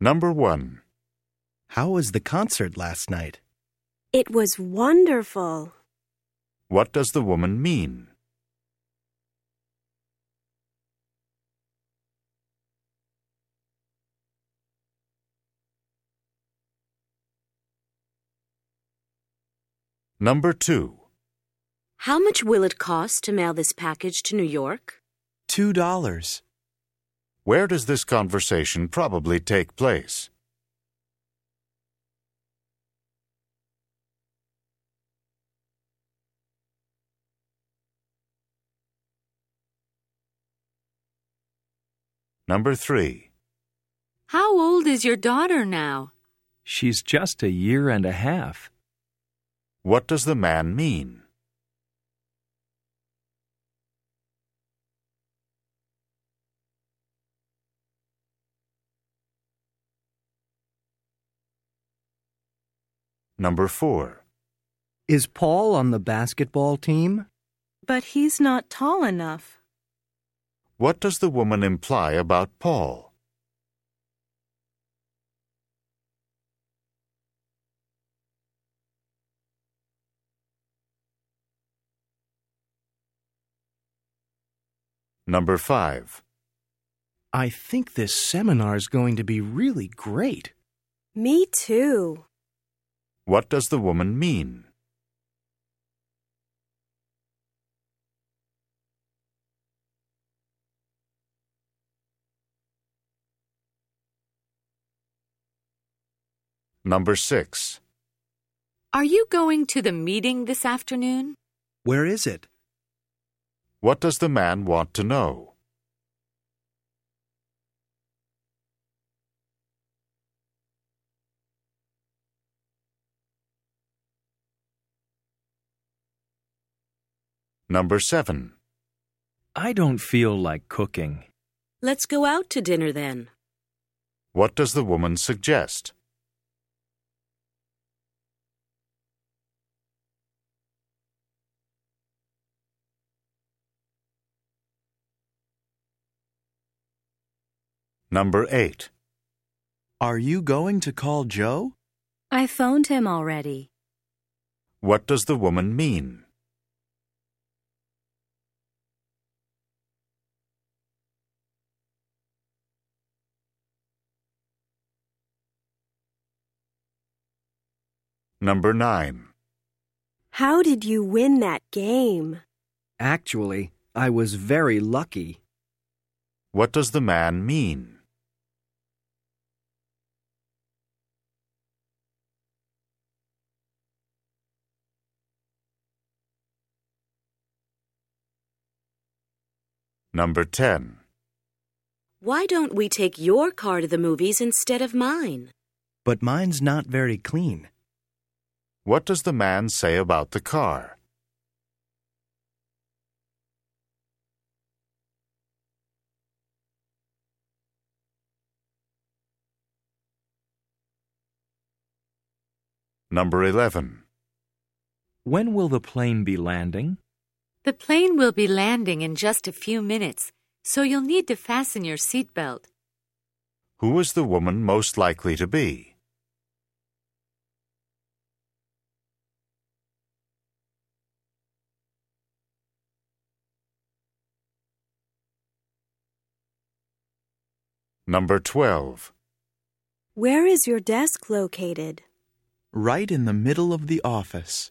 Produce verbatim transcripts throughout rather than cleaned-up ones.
Number one. How was the concert last night? It was wonderful. What does the woman mean? Number two. How much will it cost to mail this package to New York? Two dollars. Where does this conversation probably take place? Number three. How old is your daughter now? She's just a year and a half. What does the man mean? Number four. Is Paul on the basketball team? But he's not tall enough. What does the woman imply about Paul? Number five. I think this seminar's going to be really great. Me too. What does the woman mean? Number six. Are you going to the meeting this afternoon? Where is it? What does the man want to know? Number seven. I don't feel like cooking. Let's go out to dinner then. What does the woman suggest? Number eight. Are you going to call Joe? I phoned him already. What does the woman mean? Number nine. How did you win that game? Actually, I was very lucky. What does the man mean? Number ten. Why don't we take your car to the movies instead of mine? But mine's not very clean. What does the man say about the car? Number eleven. When will the plane be landing? The plane will be landing in just a few minutes, so you'll need to fasten your seatbelt. Who is the woman most likely to be? Number twelve. Where is your desk located? Right in the middle of the office.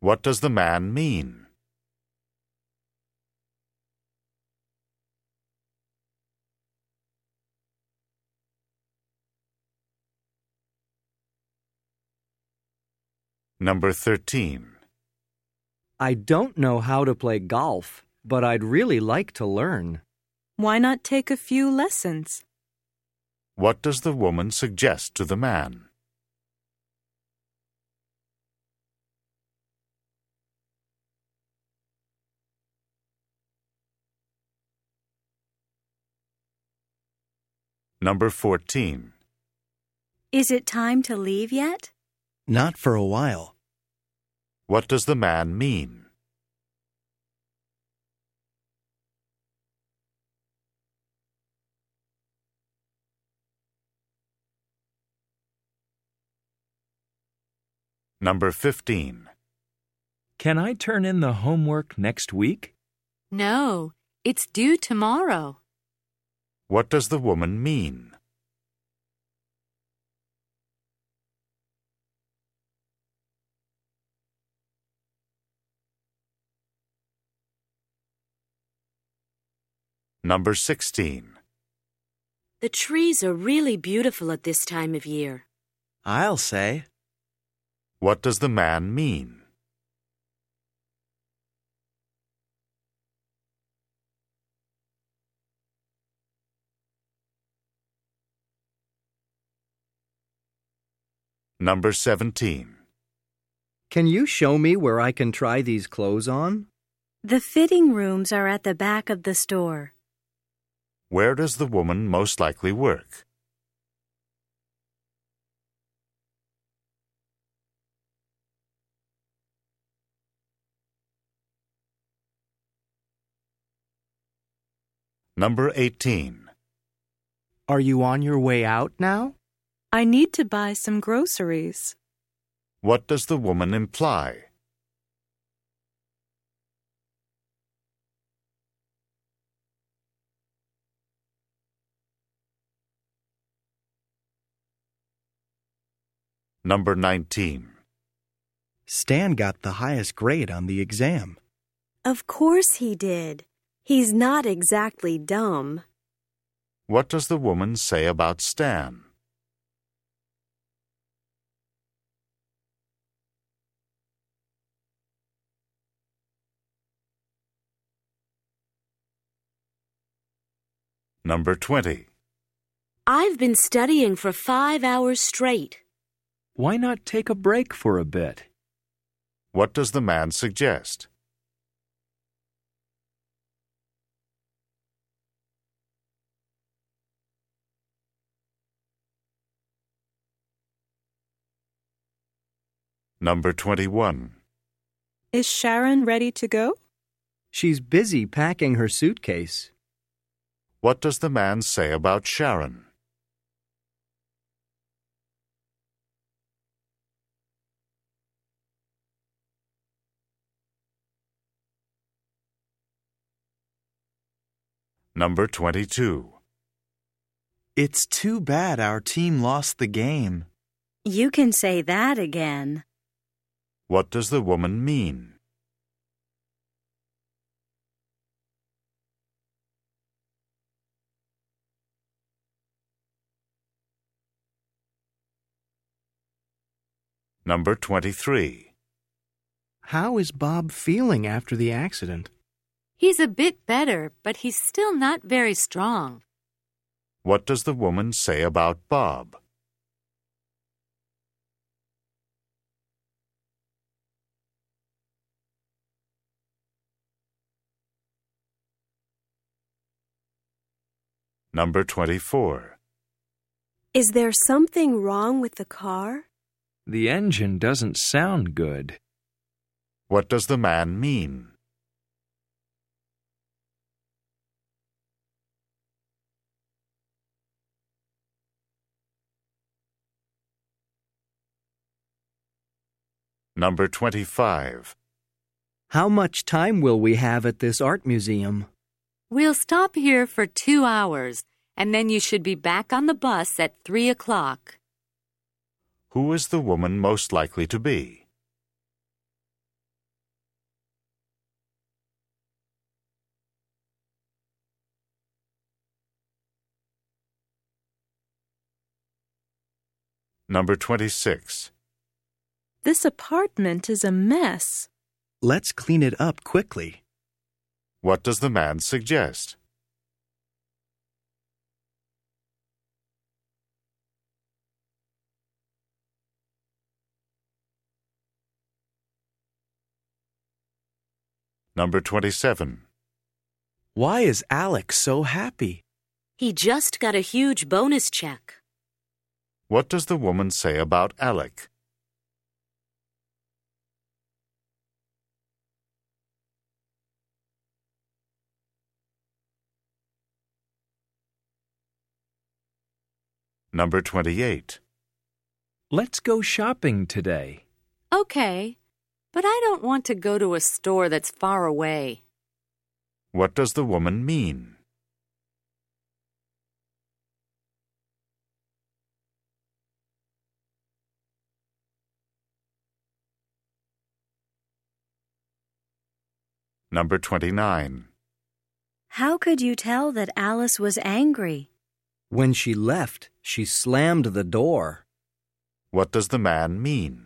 What does the man mean? Number thirteen. I don't know how to play golf, but I'd really like to learn. Why not take a few lessons? What does the woman suggest to the man? Number fourteen. Is it time to leave yet? Not for a while. What does the man mean? Number fifteen. Can I turn in the homework next week? No, it's due tomorrow. What does the woman mean? Number sixteen. The trees are really beautiful at this time of year. I'll say. What does the man mean? Number seventeen. Can you show me where I can try these clothes on? The fitting rooms are at the back of the store. Where does the woman most likely work? Number eighteen. Are you on your way out now? I need to buy some groceries. What does the woman imply? Number nineteen. Stan got the highest grade on the exam. Of course he did. He's not exactly dumb. What does the woman say about Stan? Number twenty. I've been studying for five hours straight. Why not take a break for a bit? What does the man suggest? Number twenty-one. Is Sharon ready to go? She's busy packing her suitcase. What does the man say about Sharon? Number twenty-two. It's too bad our team lost the game. You can say that again. What does the woman mean? Number twenty-three. How is Bob feeling after the accident? He's a bit better, but he's still not very strong. What does the woman say about Bob? Number twenty-four. Is there something wrong with the car? The engine doesn't sound good. What does the man mean? Number twenty-five. How much time will we have at this art museum? We'll stop here for two hours, and then you should be back on the bus at three o'clock. Who is the woman most likely to be? Number twenty-six. This apartment is a mess. Let's clean it up quickly. What does the man suggest? Number twenty-seven. Why is Alex so happy? He just got a huge bonus check. What does the woman say about Alec? Number twenty-eight. Let's go shopping today. Okay, but I don't want to go to a store that's far away. What does the woman mean? Number twenty-nine. How could you tell that Alice was angry? When she left, she slammed the door. What does the man mean?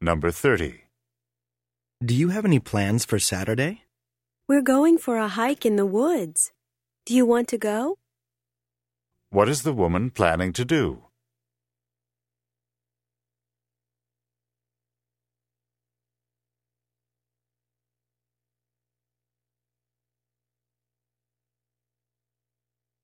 Number thirty. Do you have any plans for Saturday? We're going for a hike in the woods. Do you want to go? What is the woman planning to do?